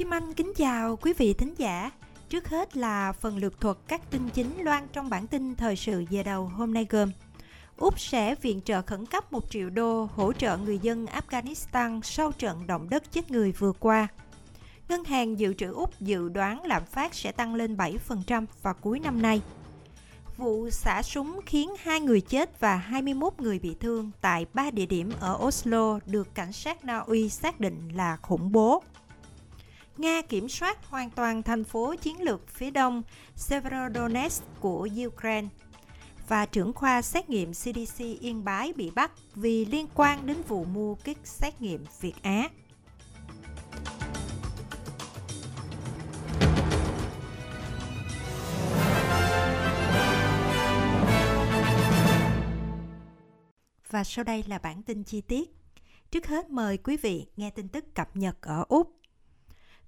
Kim Anh kính chào quý vị thính giả. Trước hết là phần lược thuật các tin chính loan trong bản tin thời sự giờ đầu hôm nay gồm: Úc sẽ viện trợ khẩn cấp 1 triệu đô hỗ trợ người dân Afghanistan sau trận động đất chết người vừa qua. Ngân hàng dự trữ Úc dự đoán lạm phát sẽ tăng lên 7% vào cuối năm nay. Vụ xả súng khiến 2 người chết và 21 người bị thương tại 3 địa điểm ở Oslo được cảnh sát Na Uy xác định là khủng bố. Nga kiểm soát hoàn toàn thành phố chiến lược phía đông Severodonetsk của Ukraine. Và trưởng khoa xét nghiệm CDC Yên Bái bị bắt vì liên quan đến vụ mua kit xét nghiệm Việt Á. Và sau đây là bản tin chi tiết. Trước hết mời quý vị nghe tin tức cập nhật ở Úc.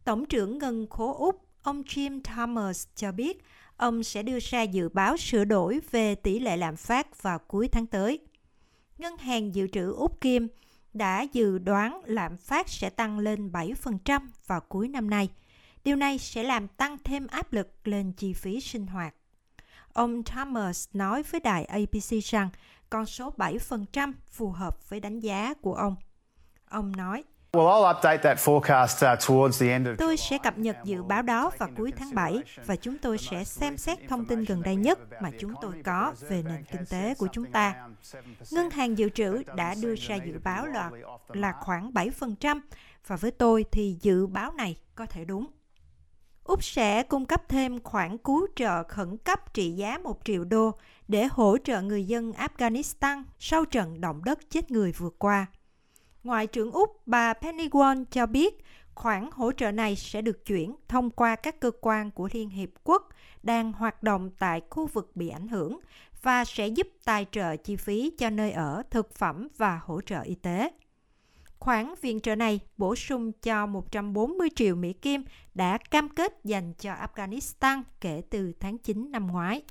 Tổng trưởng Ngân khố Úc, ông Jim Chalmers cho biết ông sẽ đưa ra dự báo sửa đổi về tỷ lệ lạm phát vào cuối tháng tới. Ngân hàng dự trữ Úc Kim đã dự đoán lạm phát sẽ tăng lên 7% vào cuối năm nay. Điều này sẽ làm tăng thêm áp lực lên chi phí sinh hoạt. Ông Chalmers nói với đài ABC rằng con số 7% phù hợp với đánh giá của ông. Ông nói, tôi sẽ cập nhật dự báo đó vào cuối tháng 7 và chúng tôi sẽ xem xét thông tin gần đây nhất mà chúng tôi có về nền kinh tế của chúng ta. Ngân hàng dự trữ đã đưa ra dự báo là khoảng 7% và với tôi thì dự báo này có thể đúng. Úc sẽ cung cấp thêm khoản cứu trợ khẩn cấp trị giá 1 triệu đô để hỗ trợ người dân Afghanistan sau trận động đất chết người vừa qua. Ngoại trưởng Úc bà Penny Wong cho biết khoản hỗ trợ này sẽ được chuyển thông qua các cơ quan của Liên Hiệp Quốc đang hoạt động tại khu vực bị ảnh hưởng và sẽ giúp tài trợ chi phí cho nơi ở, thực phẩm và hỗ trợ y tế. Khoản viện trợ này bổ sung cho 140 triệu Mỹ Kim đã cam kết dành cho Afghanistan kể từ tháng 9 năm ngoái.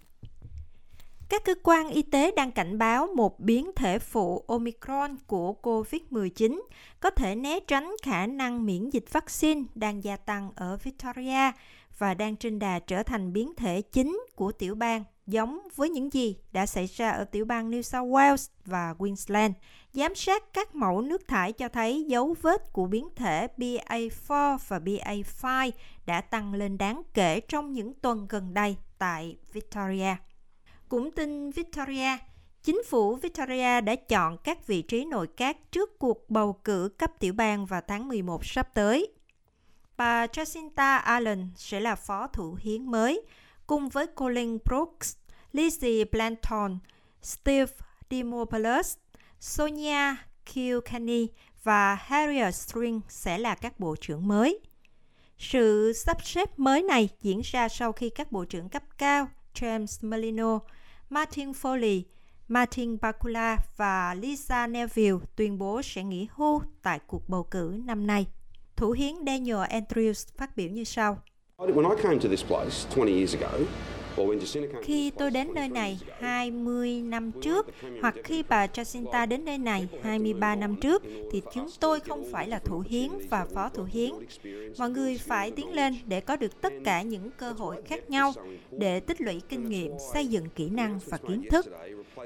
Các cơ quan y tế đang cảnh báo một biến thể phụ Omicron của COVID-19 có thể né tránh khả năng miễn dịch vaccine đang gia tăng ở Victoria và đang trên đà trở thành biến thể chính của tiểu bang, giống với những gì đã xảy ra ở tiểu bang New South Wales và Queensland. Giám sát các mẫu nước thải cho thấy dấu vết của biến thể BA.4 và BA.5 đã tăng lên đáng kể trong những tuần gần đây tại Victoria. Cũng tin Victoria, chính phủ Victoria đã chọn các vị trí nội các trước cuộc bầu cử cấp tiểu bang vào tháng 11 sắp tới. Bà Jacinta Allen sẽ là phó thủ hiến mới, cùng với Colin Brooks, Lizzie Blanton, Steve Dimopoulos, Sonia Kilkenny và Harriet String sẽ là các bộ trưởng mới. Sự sắp xếp mới này diễn ra sau khi các bộ trưởng cấp cao James Melino, Martin Foley, Martin Pakula và Lisa Neville tuyên bố sẽ nghỉ hưu tại cuộc bầu cử năm nay. Thủ hiến Daniel Andrews phát biểu như sau. Khi tôi đến nơi này 20 năm trước, hoặc khi bà Jacinta đến nơi này 23 năm trước, thì chúng tôi không phải là thủ hiến và phó thủ hiến. Mọi người phải tiến lên để có được tất cả những cơ hội khác nhau, để tích lũy kinh nghiệm, xây dựng kỹ năng và kiến thức.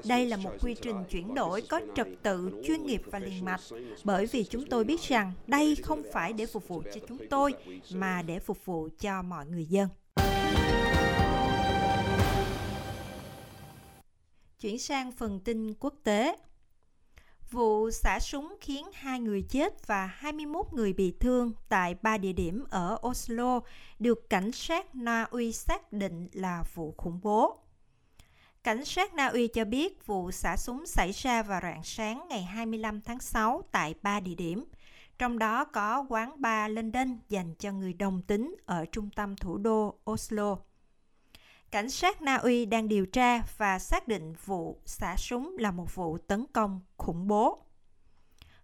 Đây là một quy trình chuyển đổi có trật tự, chuyên nghiệp và liền mạch, bởi vì chúng tôi biết rằng đây không phải để phục vụ cho chúng tôi, mà để phục vụ cho mọi người dân. Chuyển sang phần tin quốc tế. Vụ xả súng khiến 2 người chết và 21 người bị thương tại 3 địa điểm ở Oslo được cảnh sát Na Uy xác định là vụ khủng bố. Cảnh sát Na Uy cho biết vụ xả súng xảy ra vào rạng sáng ngày 25 tháng 6 tại 3 địa điểm, trong đó có quán bar London dành cho người đồng tính ở trung tâm thủ đô Oslo. Cảnh sát Na Uy đang điều tra và xác định vụ xả súng là một vụ tấn công khủng bố.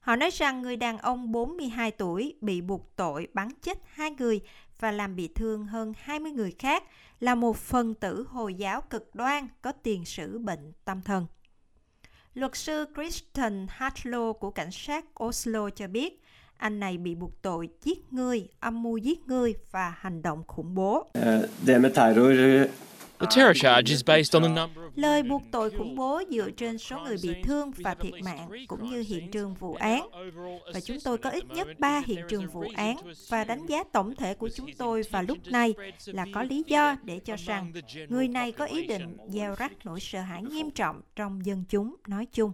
Họ nói rằng người đàn ông 42 tuổi bị buộc tội bắn chết 2 người và làm bị thương hơn 20 người khác là một phần tử Hồi giáo cực đoan có tiền sử bệnh tâm thần. Luật sư Christian Hatlo của cảnh sát Oslo cho biết, Anh này bị buộc tội giết người, âm mưu giết người và hành động khủng bố. Lời buộc tội khủng bố dựa trên số người bị thương và thiệt mạng, cũng như hiện trường vụ án. Và chúng tôi có ít nhất 3 hiện trường vụ án, và đánh giá tổng thể của chúng tôi vào lúc này là có lý do để cho rằng người này có ý định gieo rắc nỗi sợ hãi nghiêm trọng trong dân chúng nói chung.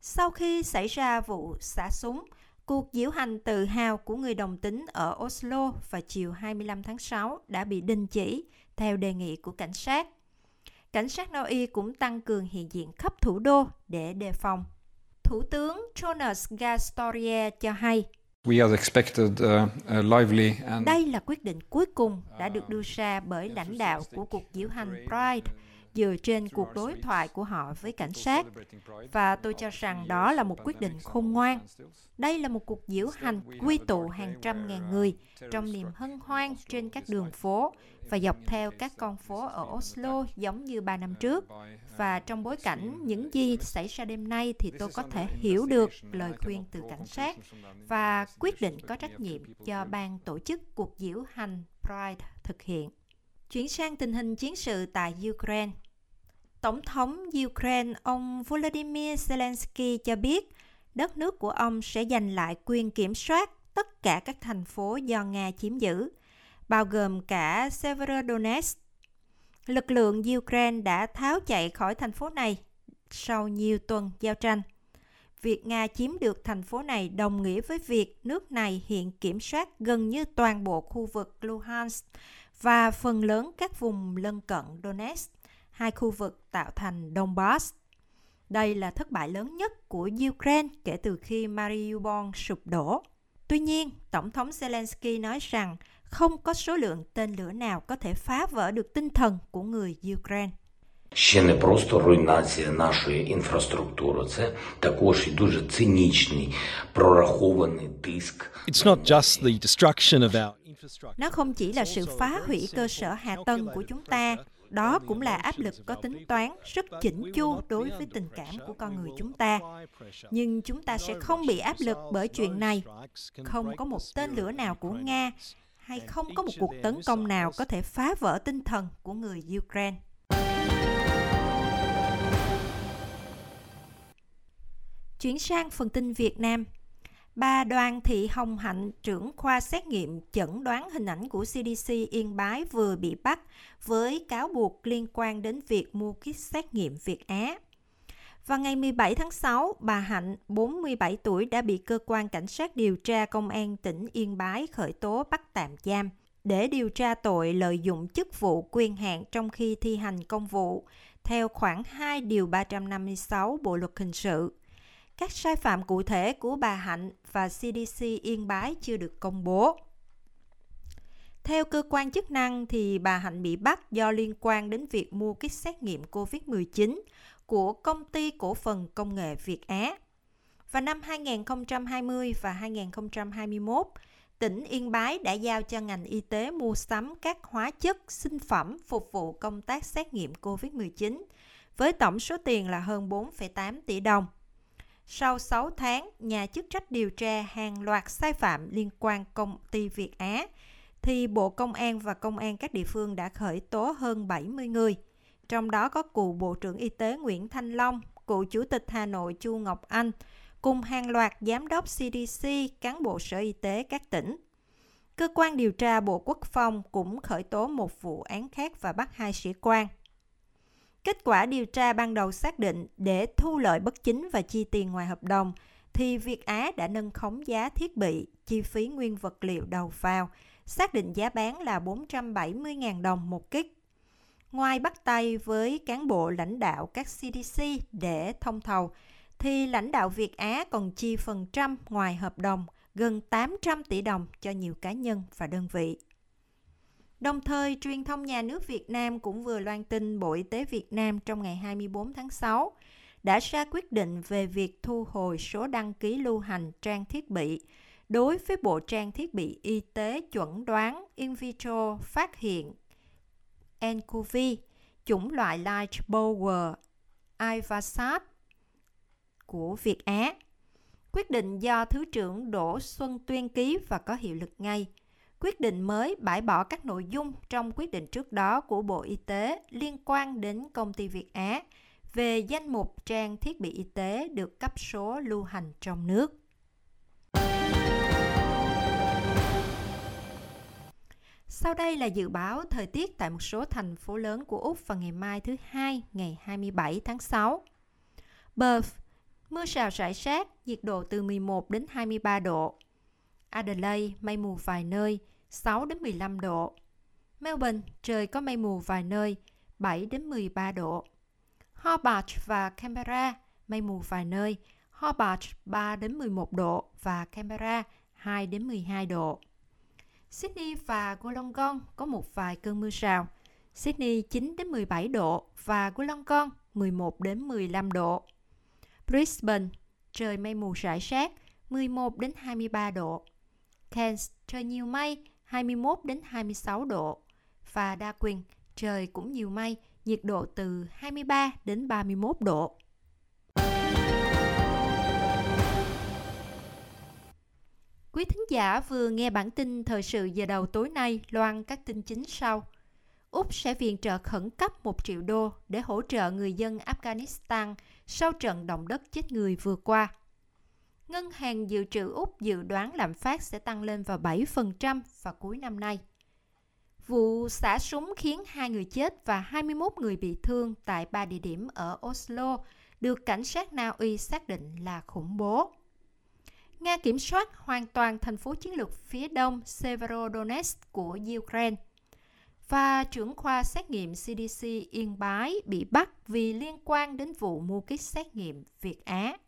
Sau khi xảy ra vụ xả súng, cuộc diễu hành tự hào của người đồng tính ở Oslo vào chiều 25 tháng 6 đã bị đình chỉ, theo đề nghị của cảnh sát. Cảnh sát Na Uy cũng tăng cường hiện diện khắp thủ đô để đề phòng. Thủ tướng Jonas Gahr Støre cho hay, đây là quyết định cuối cùng đã được đưa ra bởi lãnh đạo của cuộc diễu hành Pride, dựa trên cuộc đối thoại của họ với cảnh sát. Và tôi cho rằng đó là một quyết định khôn ngoan. Đây là một cuộc diễu hành quy tụ hàng trăm ngàn người trong niềm hân hoan trên các đường phố và dọc theo các con phố ở Oslo giống như 3 năm trước. Và trong bối cảnh những gì xảy ra đêm nay thì tôi có thể hiểu được lời khuyên từ cảnh sát và quyết định có trách nhiệm do ban tổ chức cuộc diễu hành Pride thực hiện. Chuyển sang tình hình chiến sự tại Ukraine. Tổng thống Ukraine ông Volodymyr Zelensky cho biết đất nước của ông sẽ giành lại quyền kiểm soát tất cả các thành phố do Nga chiếm giữ, bao gồm cả Severodonetsk. Lực lượng Ukraine đã tháo chạy khỏi thành phố này sau nhiều tuần giao tranh. Việc Nga chiếm được thành phố này đồng nghĩa với việc nước này hiện kiểm soát gần như toàn bộ khu vực Luhansk và phần lớn các vùng lân cận Donetsk, hai khu vực tạo thành Donbass. Đây là thất bại lớn nhất của Ukraine kể từ khi Mariupol sụp đổ. Tuy nhiên, Tổng thống Zelensky nói rằng không có số lượng tên lửa nào có thể phá vỡ được tinh thần của người Ukraine. Ще не просто руйнація нашої інфраструктури, це також і дуже цинічний прорахований тиск. It's not just the destruction of our infrastructure. Nó không chỉ là sự phá hủy cơ sở hạ tầng của chúng ta, đó cũng là áp lực có tính toán rất chỉnh chu đối với tình cảm của con người chúng ta. Nhưng chúng ta sẽ không bị áp lực bởi chuyện này. Không có một tên lửa nào của Nga hay không có một cuộc tấn công nào có thể phá vỡ tinh thần của người Ukraine. Chuyển sang phần tin Việt Nam. Bà Đoàn Thị Hồng Hạnh, trưởng khoa xét nghiệm chẩn đoán hình ảnh của CDC Yên Bái vừa bị bắt với cáo buộc liên quan đến việc mua kit xét nghiệm Việt Á. Vào ngày 17 tháng 6, bà Hạnh, 47 tuổi, đã bị Cơ quan Cảnh sát điều tra Công an tỉnh Yên Bái khởi tố bắt tạm giam để điều tra tội lợi dụng chức vụ quyền hạn trong khi thi hành công vụ, theo khoản 2 điều 356 Bộ Luật Hình sự. Các sai phạm cụ thể của bà Hạnh và CDC Yên Bái chưa được công bố. Theo cơ quan chức năng, thì bà Hạnh bị bắt do liên quan đến việc mua kit xét nghiệm COVID-19 của Công ty Cổ phần Công nghệ Việt Á. Vào năm 2020 và 2021, tỉnh Yên Bái đã giao cho ngành y tế mua sắm các hóa chất, sinh phẩm phục vụ công tác xét nghiệm COVID-19 với tổng số tiền là hơn 4,8 tỷ đồng. Sau 6 tháng, nhà chức trách điều tra hàng loạt sai phạm liên quan công ty Việt Á, thì Bộ Công an và Công an các địa phương đã khởi tố hơn 70 người. Trong đó có cựu Bộ trưởng Y tế Nguyễn Thanh Long, cựu Chủ tịch Hà Nội Chu Ngọc Anh, cùng hàng loạt giám đốc CDC, cán bộ Sở Y tế các tỉnh. Cơ quan điều tra Bộ Quốc phòng cũng khởi tố một vụ án khác và bắt 2 sĩ quan. Kết quả điều tra ban đầu xác định để thu lợi bất chính và chi tiền ngoài hợp đồng, thì Việt Á đã nâng khống giá thiết bị, chi phí nguyên vật liệu đầu vào, xác định giá bán là 470.000 đồng một kit. Ngoài bắt tay với cán bộ lãnh đạo các CDC để thông thầu, thì lãnh đạo Việt Á còn chi phần trăm ngoài hợp đồng gần 800 tỷ đồng cho nhiều cá nhân và đơn vị. Đồng thời, truyền thông nhà nước Việt Nam cũng vừa loan tin Bộ Y tế Việt Nam trong ngày 24 tháng 6 đã ra quyết định về việc thu hồi số đăng ký lưu hành trang thiết bị đối với bộ trang thiết bị y tế chuẩn đoán in vitro phát hiện nCoV, chủng loại Light Power, Ivasat của Việt Á. Quyết định do Thứ trưởng Dỗ Xuân Tuyên ký và có hiệu lực ngay. Quyết định mới bãi bỏ các nội dung trong quyết định trước đó của Bộ Y tế liên quan đến công ty Việt Á về danh mục trang thiết bị y tế được cấp số lưu hành trong nước. Sau đây là dự báo thời tiết tại một số thành phố lớn của Úc vào ngày mai thứ Hai, ngày 27 tháng 6. Perth, mưa rào rải rác, nhiệt độ từ 11 đến 23 độ. Adelaide, mây mù vài nơi, 6 đến 15 độ. Melbourne, trời có mây mù vài nơi, 7 đến 13 độ. Hobart và Canberra, mây mù vài nơi, Hobart 3 đến 11 độ và Canberra 2 đến 12 độ. Sydney và Wollongong có một vài cơn mưa rào. Sydney 9 đến 17 độ và Wollongong 11 đến 15 độ. Brisbane, trời mây mù rải rác, 11 đến 23 độ. Cairns, trời nhiều mây, 21 đến 26 độ. Và Darwin, trời cũng nhiều mây, nhiệt độ từ 23 đến 31 độ. Quý thính giả vừa nghe bản tin thời sự giờ đầu tối nay loan các tin chính sau. Úc sẽ viện trợ khẩn cấp 1 triệu đô để hỗ trợ người dân Afghanistan sau trận động đất chết người vừa qua. Ngân hàng dự trữ Úc dự đoán lạm phát sẽ tăng lên vào 7% vào cuối năm nay. Vụ xả súng khiến 2 người chết và 21 người bị thương tại 3 địa điểm ở Oslo được cảnh sát Na Uy xác định là khủng bố. Nga kiểm soát hoàn toàn thành phố chiến lược phía đông Severodonetsk của Ukraine. Và trưởng khoa xét nghiệm CDC Yên Bái bị bắt vì liên quan đến vụ mua kit xét nghiệm Việt Á.